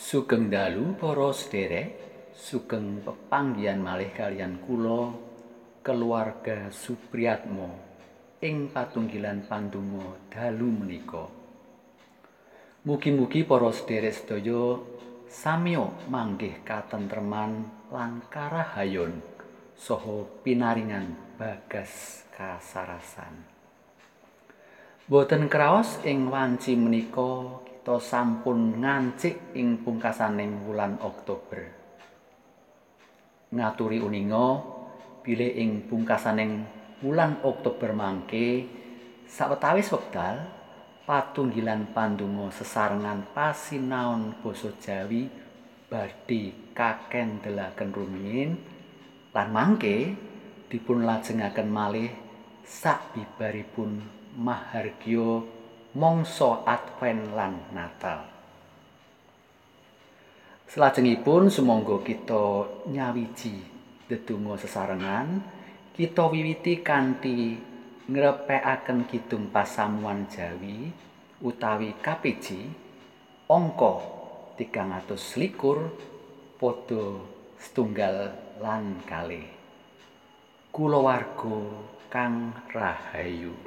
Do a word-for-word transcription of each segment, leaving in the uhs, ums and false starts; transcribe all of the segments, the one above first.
Sugeng dalu para sederek, sugeng pepanggihan malih kalian kula keluarga Supriyatmo ing patunggilan pandonga dalu menika. Mugi-mugi para sederek sedaya samya manggih katentreman lan karahayon saha pinaringan bagas kasarasan. Boten kraos ing wanci menika kita sampun ngancik ing pungkasaning wulan Oktober. Ngaturi uninga bilih ing pungkasaning wulan Oktober mangke sawetawis wekdal patunggilan pandonga sesarengan pasinaon basa Jawi badhe kakendelaken rumiyin lan mangke dipun lajengaken malih sabibaripun mahargya mangsa Advent lan Natal. Selajengipun sumangga kita nyawiji dedonga sesarengan, kita wiwiti kanthi ngrepekaken kidung pasamuwan Jawi utawi K P J angka tigang atus selikur padha setunggal lan kalih. Kulawarga kang rahayu.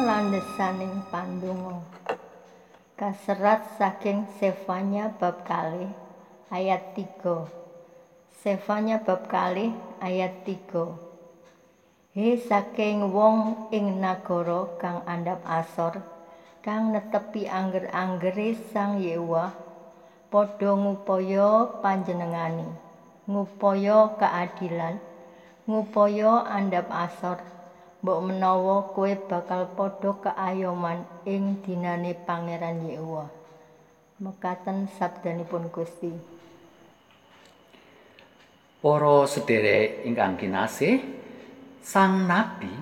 Landesaning pandonga kaserat saking Sefanya bab kalih ayat tiga. Sefanya bab kalih ayat tiga. He saking wong ing nagara kang andhap asor kang netepi angger-anggere Sang Yewa padha ngupaya panjenengani, ngupaya keadilan, ngupaya andhap asor. Mbok menawa kowe bakal padha keayoman ing dinane Pangeran Yewa. Mekaten sabdanipun Gusti. Para sedherek ingkang kinasih, Sang Nabi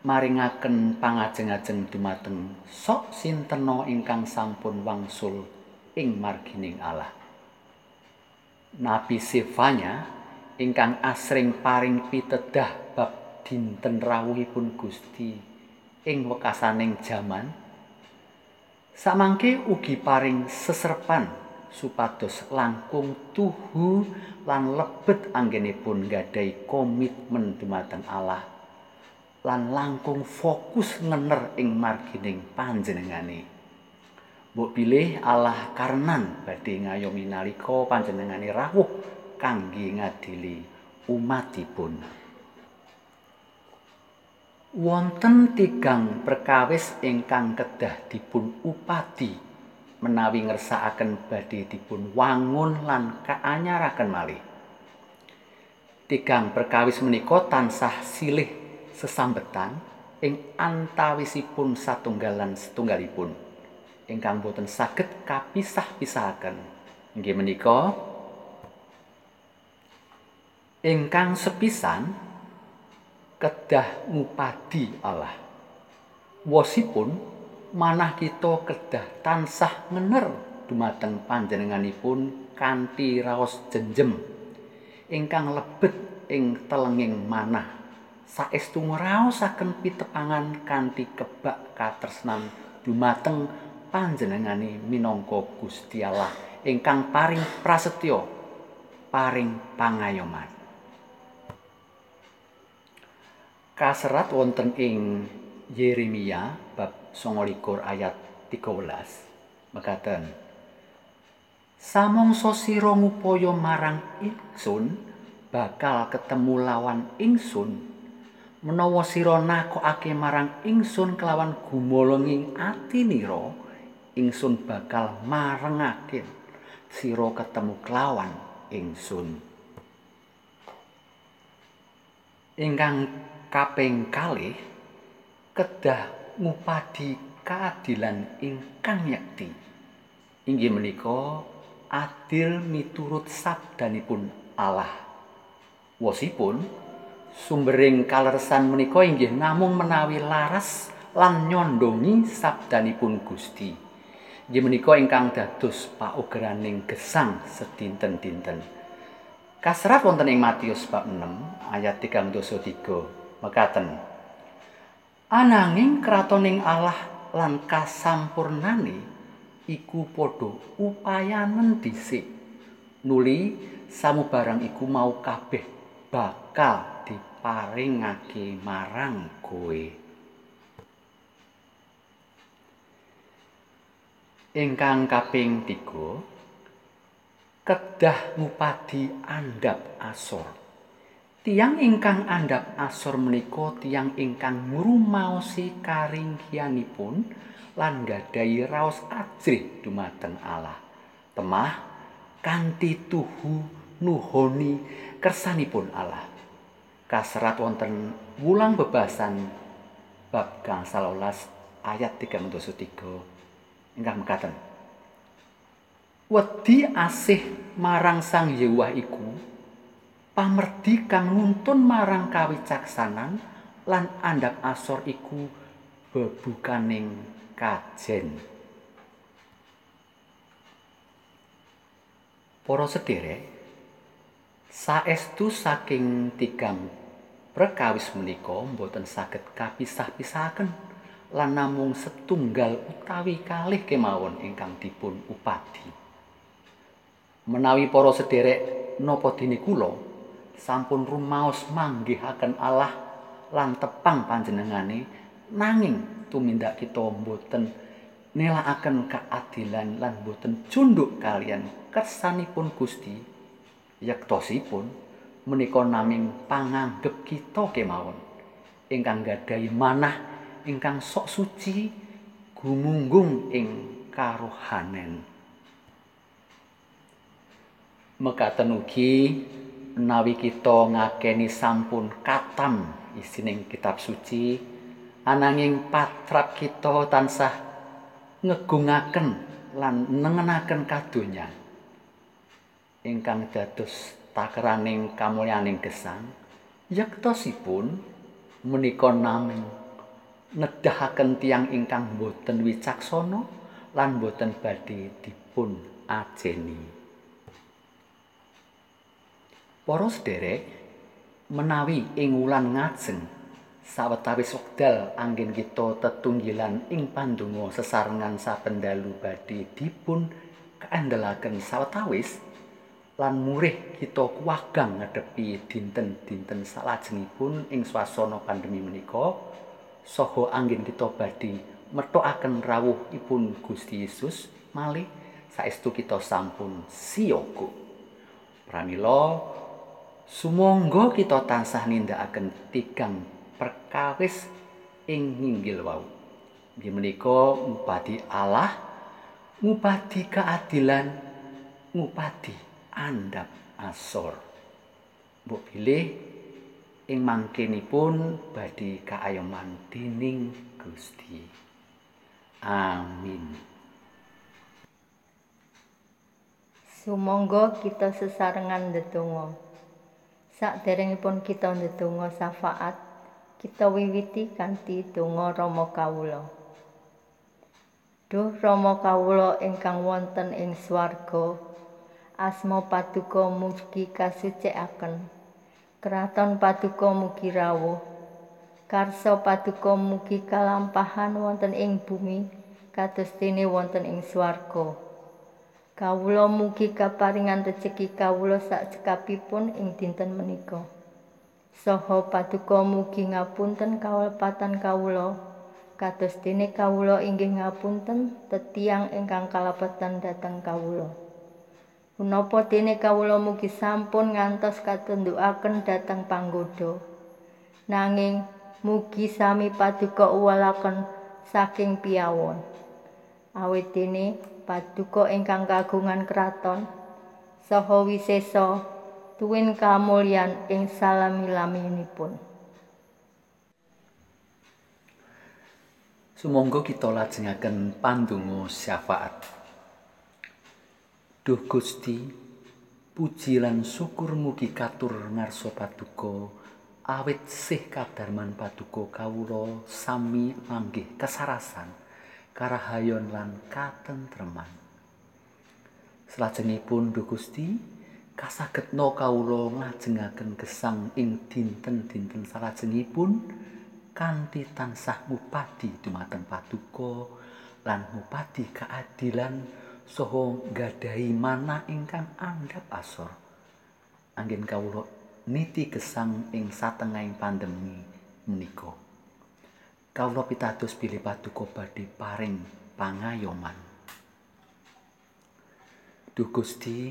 maringaken pangajeng-ajeng dumateng sok sintena ingkang sampun wangsul ing margining Allah. Nabi Sefanya ingkang asring paring pitedah dinten rawuhipun Gusti ing wekasaning jaman samangke ugi paring seserpan supados langkung tuhu lan lebet anggenipun nggadhahi komitmen dumateng Allah lan langkung fokus ngener ing margining panjenengane. Mbok bilih Allah karenan badhe ngayomi nalika panjenengane rawuh kangge ngadili umatipun. Wonten tigang perkawis ingkang kedah dipun upati menawi ngersakaken badhe dipun wangun lan kaanyaraken malih. Tigang perkawis menika tansah silih sesambetan ing antawisipun satunggalan setunggalipun ingkang boten saged kapisah-pisahaken. Inggih menika ingkang sepisan kedah ngupadi Allah. Wosipun manah kita kedah tansah ngener dumateng panjenenganipun kanthi raos jenjem ingkang lebet ing telenging manah saestu ngraosaken pitepangan kanthi kebak katresnan dumateng panjenengane minangka Gusti Allah ingkang paring prasetyo paring pangayoman. Kaserat wonten ing Yeremia bab songo likur ayat tiga belas mekaten, "Samangsa sira ngupaya marang ingsun bakal ketemu lawan ingsun. Menawa sira nakokake marang ingsun kelawan gumolonging atinira, ingsun bakal marengake sira ketemu kelawan ingsun." Ingkang kaping kalih kedah ngupadi keadilan ingkang nyekti. Inggih menika adil miturut sabdanipun Allah. Wosipun sumbering kalersan menika inggih namung menawi laras lan nyondongi sabdanipun Gusti. Inggih menika ingkang dados paugeranning gesang sedinten-dinten. Kaserat wonten ing Matius bab enam ayat tigang dasa tiga mekaten, "Ananging kratoning Allah lan kasampurnane iku podo upayanen dhisik, nuli samubarang iku mau kabeh bakal diparingake marang kowe." Ingkang kaping tiga kedah ngupadi andhap asor. Tiyang ingkang andhap asor menika tiyang ingkang ngrumaosi karingkianipun lan gadhahi raos ajrih dumateng Allah. Temah kanthi tuhu nuhoni kersanipun Allah. Kaserat wonten wulang bebasan bab gangsal welas ayat tigang dasa tiga ingkang mekaten, "Wedi asih marang Sang Yehuwah iku pamerdi kang nuntun marang kawicaksanan lan andhap asor iku bebukaning kajen." Para sedherek, saestu saking tigang perkawis menika mboten saged kapisah-pisahaken lan namung setunggal utawi kalih kemawon ingkang dipun upadi. Menawi para sedherek napa dene kula sampun rumaos manggihaken Allah lan tepang panjenengane, nanging tumindak kita mboten nilaaken keadilan lan mboten cunduk kalian kersanipun Gusti, yektosipun menika naming panganggep kita kemawon ingkang gadhahi manah ingkang sok suci gumunggung ing karohanen. Mekaten ugi menawi kita ngakeni sampun katam isining kitab suci, ananging patrap kita tansah ngegungaken lan nengenaken kadonyan ingkang dados takeraning kamulyaning gesang, yektosipun menika namung nedahaken tiyang ingkang boten wicaksana lan boten badhe dipun ajeni. Para sedherek, menawi ing wulan ngajeng sawetawis wekdal anggen kita tetunggilan ing pandonga sesarengan saben dalu badhe dipun kaendelaken sawetawis lan murih kita kuwagang ngadepi dinten-dinten salajengipun ing swasana pandemi menika, saha anggen kita badhe methokaken rawuhipun Gusti Yesus malih saestu kita sampun siyaga. Pramila sumangga kita tansah nindakaken tigang perkawis ing nginggil wau. Inggih menika ngupadi Allah, ngupadi keadilan, ngupadi andhap asor. Mbok bilih ing mangkenipun badhe kaayoman dening Gusti. Amin. Sumangga kita sesarengan ndedonga. Saderengipun kita ndedonga syafaat, kita wiwiti kanthi donga Rama kawula. Duh Rama kawula ingkang wonten ing swarga, asma paduka mugi kasucikaken. Kraton paduka mugi rawuh. Karsa paduka mugi kalampahan wonten ing bumi kados dene wonten ing swarga. Kawula mugi kaparingan rejeki kawula sak cekapipun ing dinten menika. Saha paduka mugi ngapunten kawelpatan kawula. Kados dene kawula inggih ngapunten tetiyang ingkang kalapetan dhateng kawula. Menapa dene kawula mugi sampun ngantos katendukaken dhateng panggodha. Nanging mugi sami paduka uwalaken saking piyawon. Awit dene paduka ingkang kagungan kraton saha wisesa tuwin kamulyan ing salami-laminipun. Sumangga kita lajengaken pandonga syafaat. Duh Gusti, puji lan syukur mugi katur ngarsa paduka awit sih kadarman paduka kawula sami manggih kasarasan, karahayon lan katentreman. Selajengipun Duh Gusti, kasagedna kawula nglajengaken gesang ing dinten-dinten salajengipun kanthi tansah ngupadi dumateng paduka lan ngupadi keadilan saha nggadahi manah ingkang andhap asor. Anggen kawula niti gesang ing satengahing pandemi menika. Kawula pitados bilih paduka badhe paring pangayoman. Duh Gusti,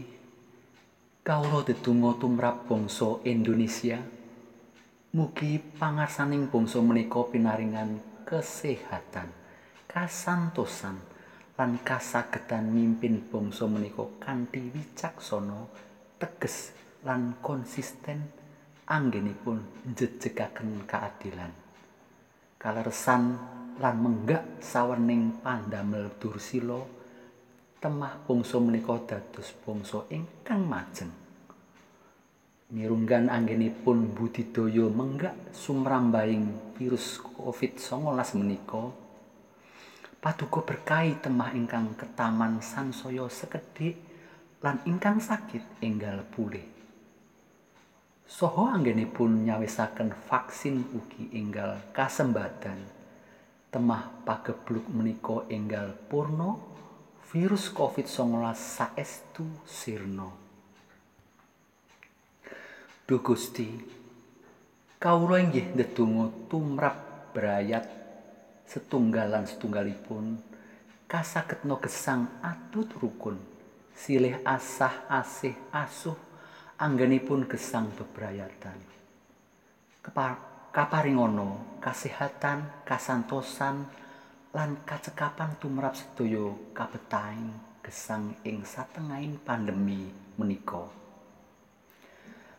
kawula tetunggu tumrap bangsa Indonesia. Mugi pangarsaning bangsa menika pinaringan kesehatan, kasantosan lan kasagedan mimpin bangsa menika kanthi wicaksana, teges lan konsisten anggenipun njejegaken keadilan. Kaleresan lan menggak sawening pandamel dursila, temah bangsa menika dados bangsa ingkang majeng. Mirunggan anggenipun budidaya menggak sumrambahing virus covid sembilan belas menika, paduka berkahi temah ingkang ketaman sansaya sekedhik lan ingkang sakit enggal pulih. Saha anggenipun nyawisaken vaksin ugi enggal kasembadan, temah pagebluk menika enggal purna, virus covid sembilan belas saestu sirna. Duh Gusti, kawula inggih ndedonga tumrap brayat setunggalan setunggalipun kasagedna gesang atut rukun silih asah asih asuh anggenipun gesang bebrayatan. Kepar- kaparingana kasehatan, kasantosan lan kacekapan tumrap sedaya kabetahing gesang ing satengahing pandemi menika.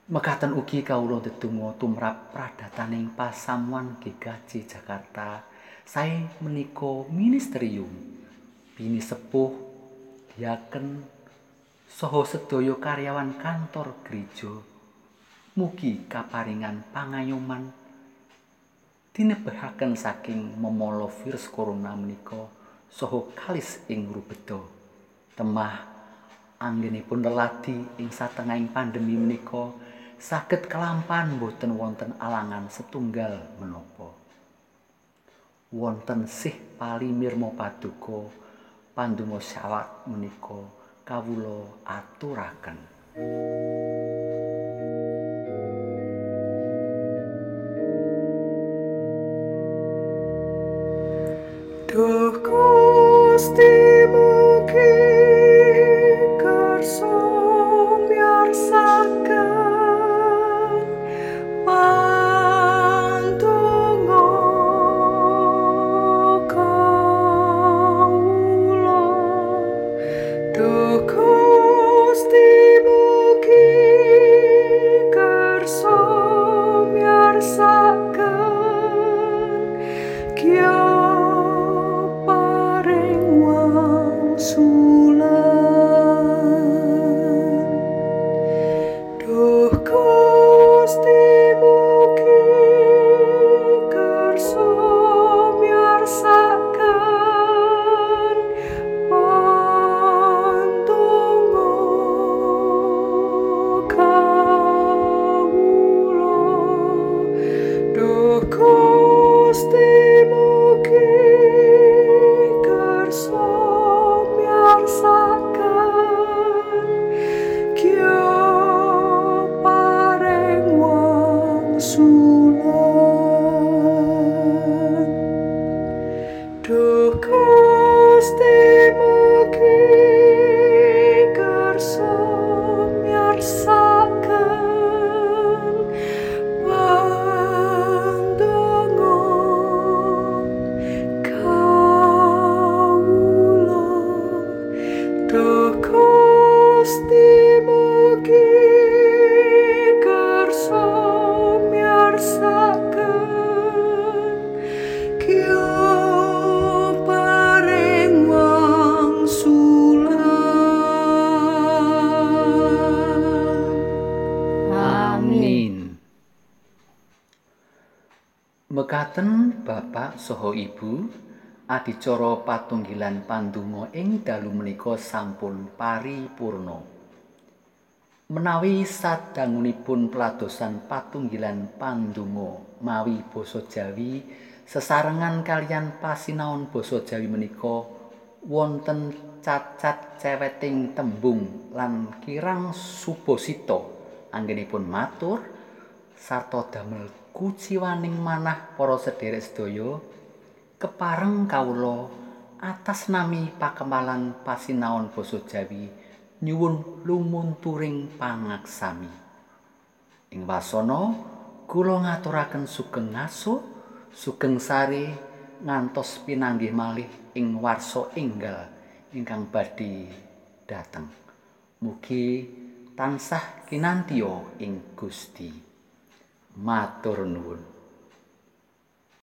Mekaten ugi kawula ndedonga tumrap pradhataning pasamuan G K J Jakarta sae menika ministerium pinisepuh diaken saha sedaya karyawan kantor gereja mugi kaparingan pangayoman tinebahaken saking memala virus corona menika saha kalis ing rubeda temah anggenipun leladi ing satengahing pandemi menika saged kelampan boten wonten alangan setunggal menapa. Wonten sih palimirma paduka pandonga syafaat menika kawula aturaken. Duh Gusti mugi kersa miarsaken Duh Gusti mugi Mekaten Bapak saha Ibu, adicara patunggilan pandonga ing dalu menika sampun paripurna. Menawi sadangunipun peladosan patunggilan pandonga mawi basa Jawi sesarengan kaliyan pasinaon basa Jawi menika wonten cacat ceweting tembung lan kirang subosita anggenipun matur sarta damel kuciwaning manah para sedherek sedaya kepareng kawula atas nami pakemalan pasinaon basa Jawi nyuwun lumunturing pangaksami. Ing wasana kula ngaturaken sugeng ngaso sugeng sare ngantos pinanggih malih ing warsa enggal ingkang badhe dhateng. Mugi tansah kinantiya ing Gusti. Matur nuwun.